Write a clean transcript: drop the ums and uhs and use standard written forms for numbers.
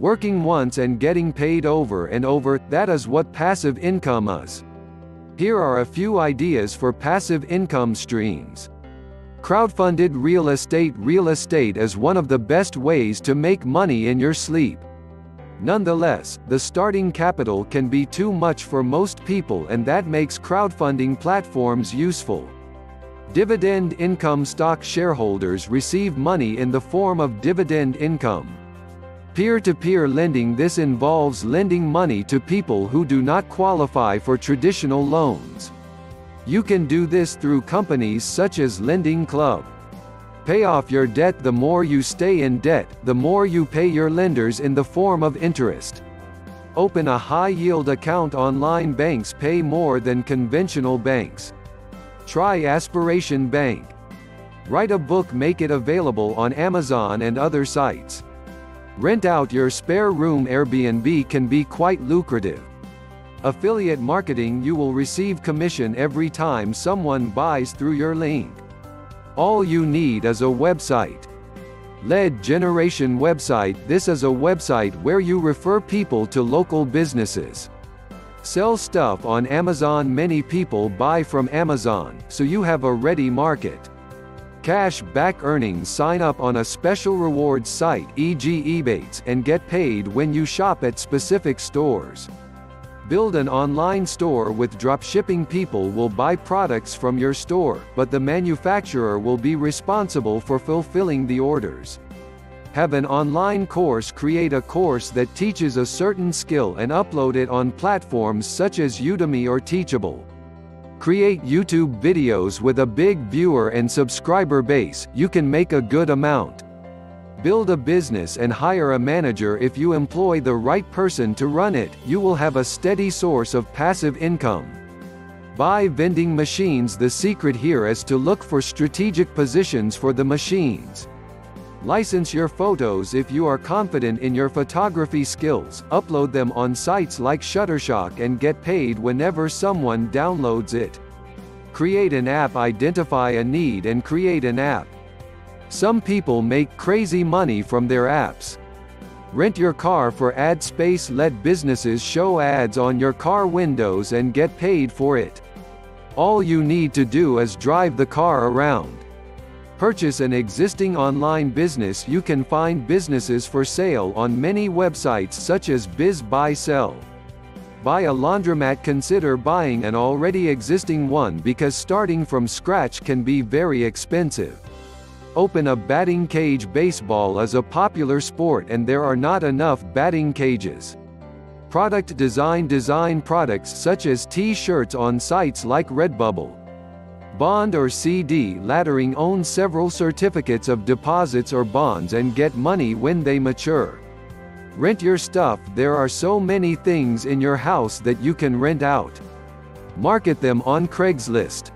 Working once and getting paid over and over, that is what passive income is. Here are a few ideas for passive income streams. Crowdfunded real estate. Real estate is one of the best ways to make money in your sleep. Nonetheless, the starting capital can be too much for most people, and that makes crowdfunding platforms useful. Dividend income. Stock shareholders receive money in the form of dividend income. Peer-to-peer lending. This involves lending money to people who do not qualify for traditional loans. You can do this through companies such as Lending Club. Pay off your debt. The more you stay in debt, the more you pay your lenders in the form of interest. Open a high-yield account. Online banks pay more than conventional banks. Try Aspiration Bank. Write a book, make it available on Amazon and other sites. Rent out your spare room. Airbnb can be quite lucrative. Affiliate marketing. You will receive commission every time someone buys through your link. All you need is a website. Lead generation website. This is a website where you refer people to local businesses. Sell stuff on Amazon. Many people buy from Amazon, so you have a ready market. Cash back earnings. Sign up on a special rewards site, e.g. Ebates, and get paid when you shop at specific stores. Build an online store with dropshipping. People will buy products from your store, but the manufacturer will be responsible for fulfilling the orders. Have an online course. Create a course that teaches a certain skill and upload it on platforms such as Udemy or Teachable. Create YouTube videos with a big viewer and subscriber base. You can make a good amount. Build a business and hire a manager. If you employ the right person to run it, you will have a steady source of passive income. Buy vending machines. The secret here is to look for strategic positions for the machines. License your photos. If you are confident in your photography skills, upload them on sites like Shutterstock and get paid whenever someone downloads it. Create an app. Identify a need and create an app. Some people make crazy money from their apps. Rent your car for ad space. Let businesses show ads on your car windows and get paid for it. All you need to do is drive the car around. Purchase an existing online business. You can find businesses for sale on many websites such as BizBuySell. Buy a laundromat. Consider buying an already existing one because starting from scratch can be very expensive. Open a batting cage. Baseball is a popular sport and there are not enough batting cages. Product design. Design products such as t-shirts on sites like Redbubble. Bond or CD laddering. Own several certificates of deposits or bonds and get money when they mature. Rent your stuff. There are so many things in your house that you can rent out. Market them on Craigslist.